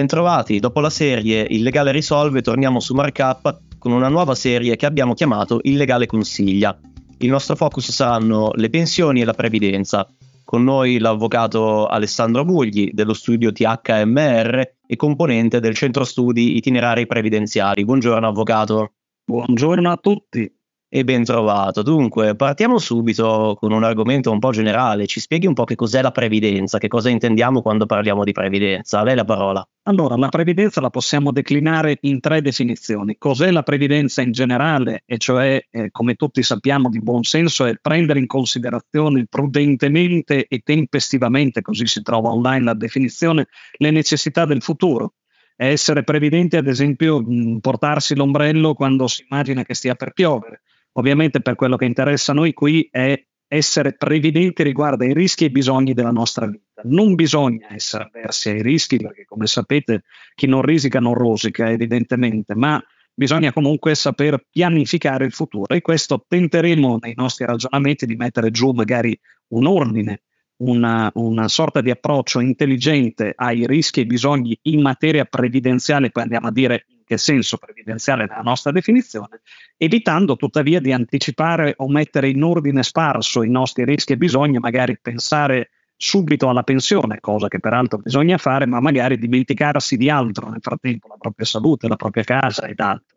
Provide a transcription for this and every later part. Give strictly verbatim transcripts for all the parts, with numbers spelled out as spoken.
Bentrovati, dopo la serie Il legale risolve torniamo su Markup con una nuova serie che abbiamo chiamato Il legale consiglia. Il nostro focus saranno le pensioni e la previdenza. Con noi l'avvocato Alessandro Bugli dello studio T H M R e componente del centro studi Itinerari Previdenziali. Buongiorno avvocato. Buongiorno a tutti. E ben trovato. Dunque, partiamo subito con un argomento un po' generale. Ci spieghi un po' che cos'è la previdenza, che cosa intendiamo quando parliamo di previdenza. A lei la parola. Allora, la previdenza la possiamo declinare in tre definizioni. Cos'è la previdenza in generale? E cioè, eh, come tutti sappiamo, di buon senso è prendere in considerazione prudentemente e tempestivamente, così si trova online la definizione, le necessità del futuro. È essere previdenti, ad esempio, mh, portarsi l'ombrello quando si immagina che stia per piovere. Ovviamente per quello che interessa a noi qui è essere previdenti riguardo ai rischi e ai bisogni della nostra vita. Non bisogna essere avversi ai rischi perché, come sapete, chi non risica non rosica evidentemente, ma bisogna comunque saper pianificare il futuro e questo tenteremo nei nostri ragionamenti di mettere giù magari un ordine, una, una sorta di approccio intelligente ai rischi e bisogni in materia previdenziale, poi andiamo a dire che senso previdenziale nella nostra definizione, evitando tuttavia di anticipare o mettere in ordine sparso i nostri rischi e bisogni, magari pensare subito alla pensione, cosa che peraltro bisogna fare, ma magari dimenticarsi di altro nel frattempo, la propria salute, la propria casa ed altro.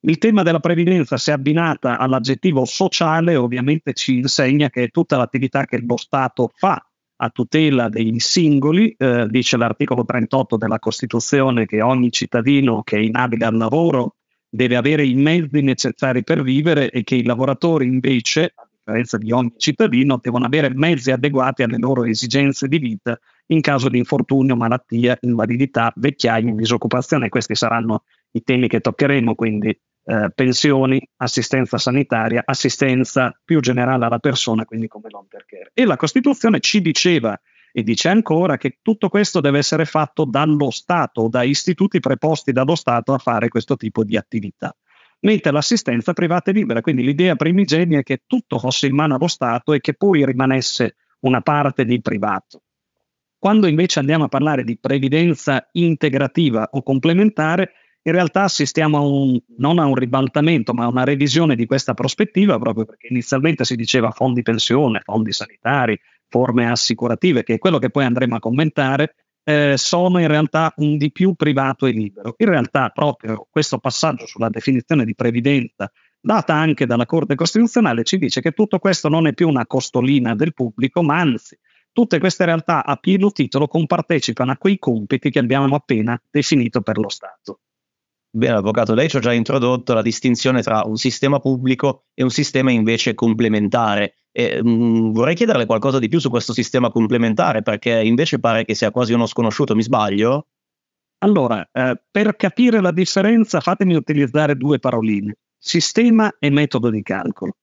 Il tema della previdenza, se abbinata all'aggettivo sociale, ovviamente ci insegna che è tutta l'attività che lo Stato fa a tutela dei singoli, eh, dice l'articolo trentotto della Costituzione che ogni cittadino che è inabile al lavoro deve avere i mezzi necessari per vivere e che i lavoratori invece, a differenza di ogni cittadino, devono avere mezzi adeguati alle loro esigenze di vita in caso di infortunio, malattia, invalidità, vecchiaia, disoccupazione. Questi saranno i temi che toccheremo, quindi eh, pensioni, assistenza sanitaria, assistenza più generale alla persona, quindi come long-term care. E la Costituzione ci diceva e dice ancora che tutto questo deve essere fatto dallo Stato, da istituti preposti dallo Stato a fare questo tipo di attività. Mentre l'assistenza privata è libera, quindi l'idea primigenia è che tutto fosse in mano allo Stato e che poi rimanesse una parte di privato. Quando invece andiamo a parlare di previdenza integrativa o complementare, in realtà assistiamo a un, non a un ribaltamento, ma a una revisione di questa prospettiva, proprio perché inizialmente si diceva fondi pensione, fondi sanitari, forme assicurative, che è quello che poi andremo a commentare, eh, sono in realtà un di più privato e libero. In realtà proprio questo passaggio sulla definizione di previdenza, data anche dalla Corte Costituzionale, ci dice che tutto questo non è più una costolina del pubblico, ma anzi, tutte queste realtà a pieno titolo compartecipano a quei compiti che abbiamo appena definito per lo Stato. Bene, avvocato, lei ci ha già introdotto la distinzione tra un sistema pubblico e un sistema invece complementare. E, mh, vorrei chiederle qualcosa di più su questo sistema complementare, perché invece pare che sia quasi uno sconosciuto, mi sbaglio? Allora, eh, per capire la differenza fatemi utilizzare due paroline, sistema e metodo di calcolo.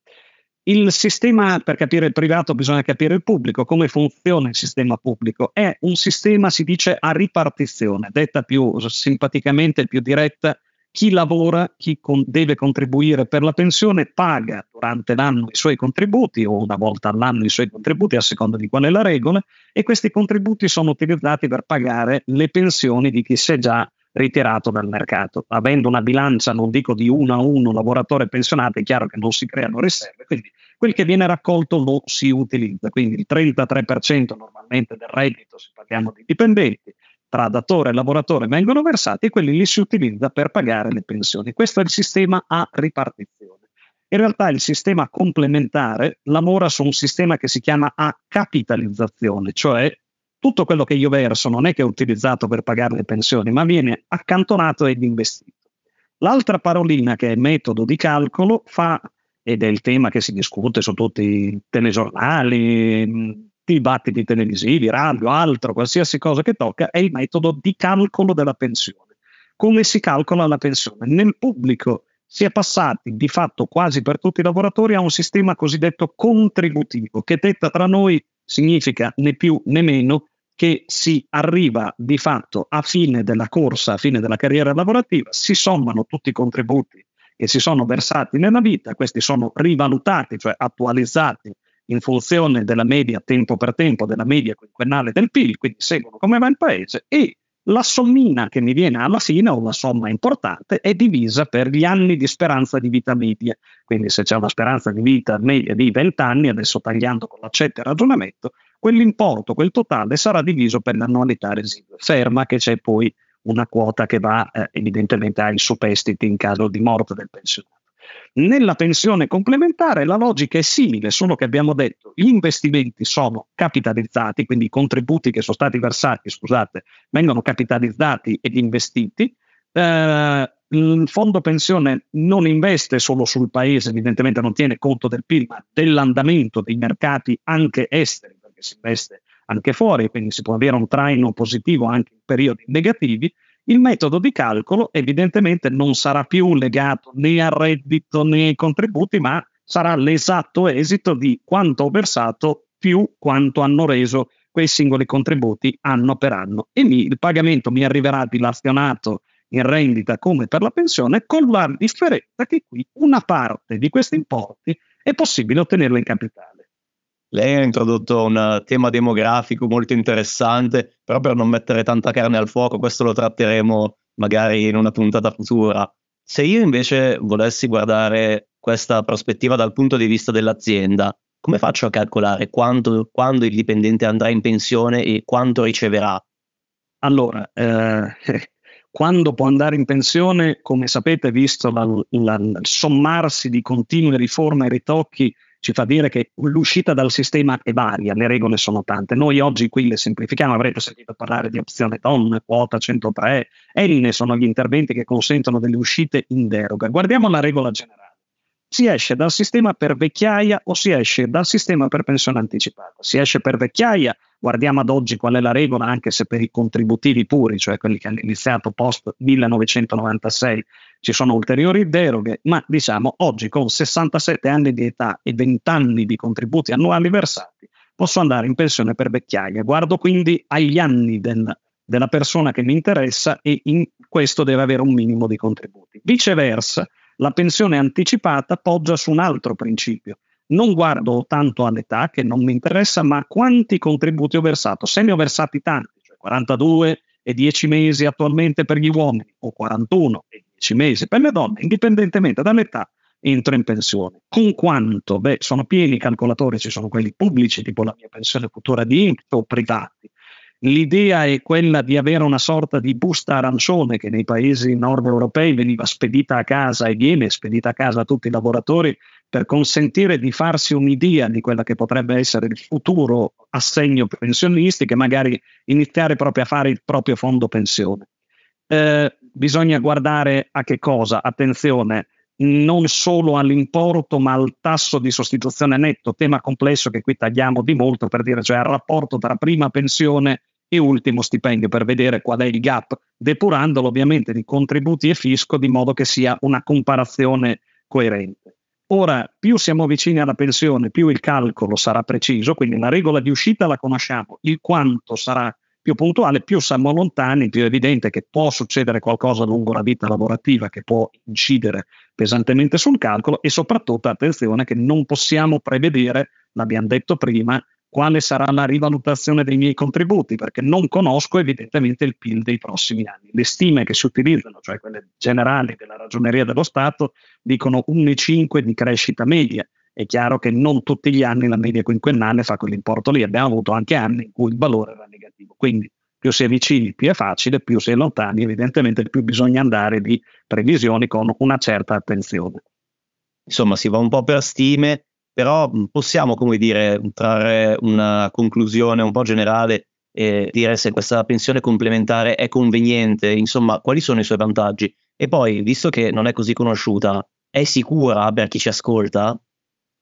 Il sistema, per capire il privato bisogna capire il pubblico, come funziona il sistema pubblico, è un sistema, si dice, a ripartizione, detta più simpaticamente, più diretta, chi lavora, chi con- deve contribuire per la pensione, paga durante l'anno i suoi contributi o una volta all'anno i suoi contributi a seconda di qual è la regola e questi contributi sono utilizzati per pagare le pensioni di chi si è già ritirato dal mercato. Avendo una bilancia, non dico di uno a uno lavoratore pensionato, è chiaro che non si creano riserve, quindi quel che viene raccolto lo si utilizza, quindi il trentatré per cento normalmente del reddito, se parliamo di dipendenti, tra datore e lavoratore vengono versati e quelli li si utilizza per pagare le pensioni. Questo è il sistema a ripartizione. In realtà il sistema complementare lavora su un sistema che si chiama a capitalizzazione, cioè tutto quello che io verso non è che è utilizzato per pagare le pensioni, ma viene accantonato ed investito. L'altra parolina che è metodo di calcolo fa, ed è il tema che si discute su tutti i telegiornali, dibattiti televisivi, radio, altro, qualsiasi cosa che tocca, è il metodo di calcolo della pensione. Come si calcola la pensione? Nel pubblico si è passati di fatto quasi per tutti i lavoratori a un sistema cosiddetto contributivo, che detta tra noi significa né più né meno che si arriva di fatto a fine della corsa, a fine della carriera lavorativa, si sommano tutti i contributi che si sono versati nella vita, questi sono rivalutati, cioè attualizzati in funzione della media tempo per tempo, della media quinquennale del P I L, quindi seguono come va il paese e la sommina che mi viene alla fine, o una somma importante, è divisa per gli anni di speranza di vita media. Quindi se c'è una speranza di vita media di venti anni, adesso tagliando con l'accetta il ragionamento, quell'importo, quel totale, sarà diviso per l'annualità residua. Ferma che c'è poi una quota che va eh, evidentemente ai superstiti in caso di morte del pensionato. Nella pensione complementare la logica è simile, solo che abbiamo detto gli investimenti sono capitalizzati, quindi i contributi che sono stati versati, scusate, vengono capitalizzati ed investiti. Eh, il fondo pensione non investe solo sul paese, evidentemente non tiene conto del P I L, ma dell'andamento dei mercati anche esteri, perché si investe anche fuori, quindi si può avere un traino positivo anche in periodi negativi. Il metodo di calcolo evidentemente non sarà più legato né al reddito né ai contributi, ma sarà l'esatto esito di quanto ho versato più quanto hanno reso quei singoli contributi anno per anno. E mi, il pagamento mi arriverà dilazionato in rendita come per la pensione, con la differenza che qui una parte di questi importi è possibile ottenerla in capitale. Lei ha introdotto un tema demografico molto interessante, però per non mettere tanta carne al fuoco, questo lo tratteremo magari in una puntata futura. Se io invece volessi guardare questa prospettiva dal punto di vista dell'azienda, come faccio a calcolare quanto, quando il dipendente andrà in pensione e quanto riceverà? Allora, eh, quando può andare in pensione, come sapete, visto la, la, il sommarsi di continue riforme e ritocchi, ci fa dire che l'uscita dal sistema è varia, le regole sono tante. Noi oggi qui le semplifichiamo, avrete sentito parlare di opzione donna, quota centotré, N sono gli interventi che consentono delle uscite in deroga. Guardiamo la regola generale. Si esce dal sistema per vecchiaia o si esce dal sistema per pensione anticipata? Si esce per vecchiaia, guardiamo ad oggi qual è la regola anche se per i contributivi puri, cioè quelli che hanno iniziato post millenovecentonovantasei, ci sono ulteriori deroghe, ma diciamo oggi con sessantasette anni di età e venti anni di contributi annuali versati posso andare in pensione per vecchiaia. Guardo quindi agli anni del, della persona che mi interessa e in questo deve avere un minimo di contributi. Viceversa, la pensione anticipata poggia su un altro principio. Non guardo tanto all'età, che non mi interessa, ma quanti contributi ho versato. Se ne ho versati tanti, cioè quarantadue e dieci mesi attualmente per gli uomini o quarantuno e dieci mesi per le donne, indipendentemente dall'età, entro in pensione. Con quanto? Beh, sono pieni i calcolatori, ci sono quelli pubblici, tipo la mia pensione futura di I N P S, o privati. L'idea è quella di avere una sorta di busta arancione che nei paesi nord europei veniva spedita a casa e viene spedita a casa a tutti i lavoratori per consentire di farsi un'idea di quella che potrebbe essere il futuro assegno pensionistico e magari iniziare proprio a fare il proprio fondo pensione. Eh, bisogna guardare a che cosa? Attenzione, non solo all'importo ma al tasso di sostituzione netto, tema complesso che qui tagliamo di molto per dire, cioè al rapporto tra prima pensione e ultimo stipendio per vedere qual è il gap, depurandolo ovviamente di contributi e fisco di modo che sia una comparazione coerente. Ora, più siamo vicini alla pensione, più il calcolo sarà preciso, quindi la regola di uscita la conosciamo, il quanto sarà più puntuale, più siamo lontani, più è evidente che può succedere qualcosa lungo la vita lavorativa che può incidere pesantemente sul calcolo e soprattutto attenzione che non possiamo prevedere, l'abbiamo detto prima, quale sarà la rivalutazione dei miei contributi, perché non conosco evidentemente il P I L dei prossimi anni. Le stime che si utilizzano, cioè quelle generali della Ragioneria dello Stato, dicono uno virgola cinque di crescita media. È chiaro che non tutti gli anni la media quinquennale fa quell'importo lì, abbiamo avuto anche anni in cui il valore era negativo. Quindi più si è vicini più è facile, più si è lontani evidentemente più bisogna andare di previsioni con una certa attenzione. Insomma si va un po' per stime, però possiamo come dire trarre una conclusione un po' generale e dire se questa pensione complementare è conveniente, insomma quali sono i suoi vantaggi e poi visto che non è così conosciuta è sicura per chi ci ascolta?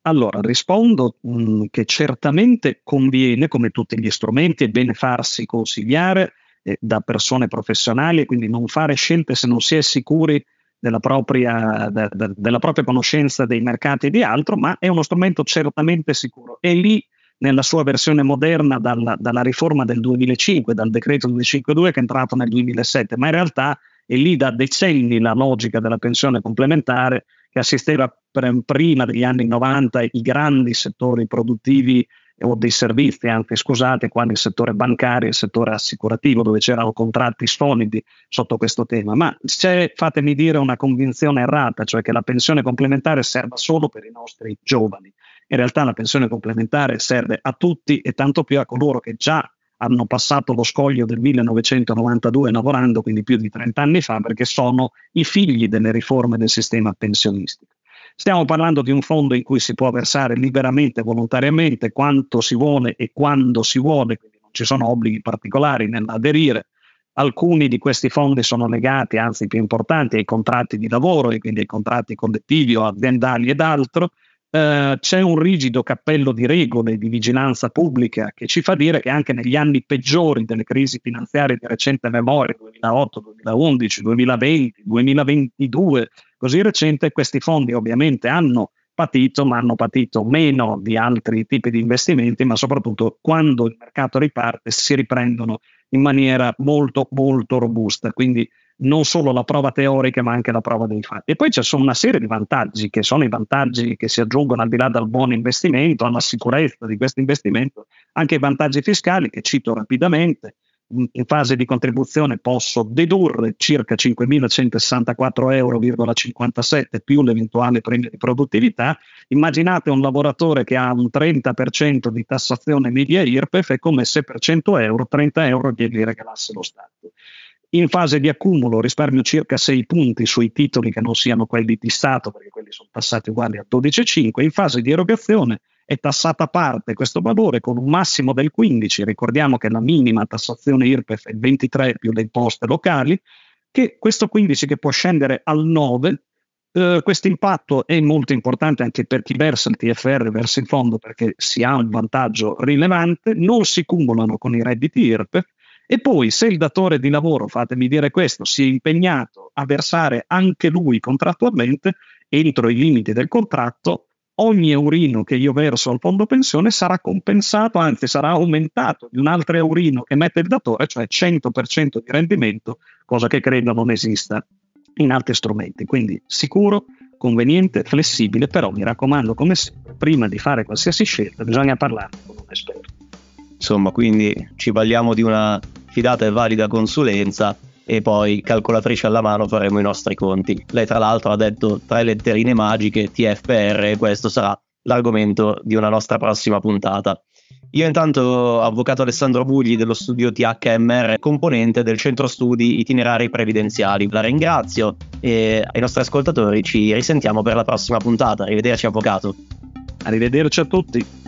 Allora, rispondo mh, che certamente conviene, come tutti gli strumenti, è bene farsi consigliare eh, da persone professionali e quindi non fare scelte se non si è sicuri della propria, da, da, della propria conoscenza dei mercati e di altro, ma è uno strumento certamente sicuro. E lì, nella sua versione moderna, dalla, dalla riforma del duemilacinque, dal decreto duecentocinquantadue che è entrato nel duemilasette, ma in realtà è lì da decenni la logica della pensione complementare che assisteva prima degli anni novanta i grandi settori produttivi o dei servizi, anche scusate, qua nel settore bancario, il settore assicurativo, dove c'erano contratti solidi sotto questo tema, ma c'è, fatemi dire, una convinzione errata, cioè che la pensione complementare serva solo per i nostri giovani. In realtà la pensione complementare serve a tutti e tanto più a coloro che già hanno passato lo scoglio del millenovecentonovantadue lavorando, quindi più di trent'anni fa, perché sono i figli delle riforme del sistema pensionistico. Stiamo parlando di un fondo in cui si può versare liberamente, volontariamente, quanto si vuole e quando si vuole, quindi non ci sono obblighi particolari nell'aderire. Alcuni di questi fondi sono legati, anzi più importanti, ai contratti di lavoro e quindi ai contratti collettivi o aziendali ed altro. Eh, c'è un rigido cappello di regole di vigilanza pubblica che ci fa dire che anche negli anni peggiori delle crisi finanziarie di recente memoria, duemilaotto, duemilaundici, duemilaventi, duemilaventidue, così recente, questi fondi ovviamente hanno patito, ma hanno patito meno di altri tipi di investimenti, ma soprattutto quando il mercato riparte si riprendono in maniera molto molto robusta, quindi non solo la prova teorica ma anche la prova dei fatti. E poi c'è una serie di vantaggi che sono i vantaggi che si aggiungono al di là del buon investimento, alla sicurezza di questo investimento, anche i vantaggi fiscali che cito rapidamente. In fase di contribuzione posso dedurre circa cinquemilacentosettantaquattro virgola cinquantasette euro più l'eventuale premio di produttività. Immaginate un lavoratore che ha un trenta per cento di tassazione media I R P E F, è come se per cento euro trenta euro glieli regalasse lo Stato. In fase di accumulo risparmio circa sei punti sui titoli che non siano quelli di Stato, perché quelli sono tassati uguali a dodici virgola cinque. In fase di erogazione è tassata a parte questo valore con un massimo del quindici, ricordiamo che la minima tassazione I R P E F è il ventitré più le imposte locali, che questo quindici che può scendere al nove, eh, questo impatto è molto importante anche per chi versa il T F R verso il fondo, perché si ha un vantaggio rilevante, non si cumulano con i redditi I R P E F. E poi se il datore di lavoro, fatemi dire questo, si è impegnato a versare anche lui contrattualmente entro i limiti del contratto, ogni eurino che io verso al fondo pensione sarà compensato, anzi sarà aumentato di un altro eurino che mette il datore, cioè cento per cento di rendimento, cosa che credo non esista in altri strumenti. Quindi sicuro, conveniente, flessibile, però mi raccomando, come sempre, prima di fare qualsiasi scelta bisogna parlare con un esperto. Insomma, quindi ci valiamo di una fidata e valida consulenza e poi calcolatrice alla mano faremo i nostri conti. Lei tra l'altro ha detto tre letterine magiche, T F R, e questo sarà l'argomento di una nostra prossima puntata. Io intanto, avvocato Alessandro Bugli dello studio T H M R, componente del centro studi Itinerari Previdenziali, la ringrazio e ai nostri ascoltatori ci risentiamo per la prossima puntata. Arrivederci avvocato. Arrivederci a tutti.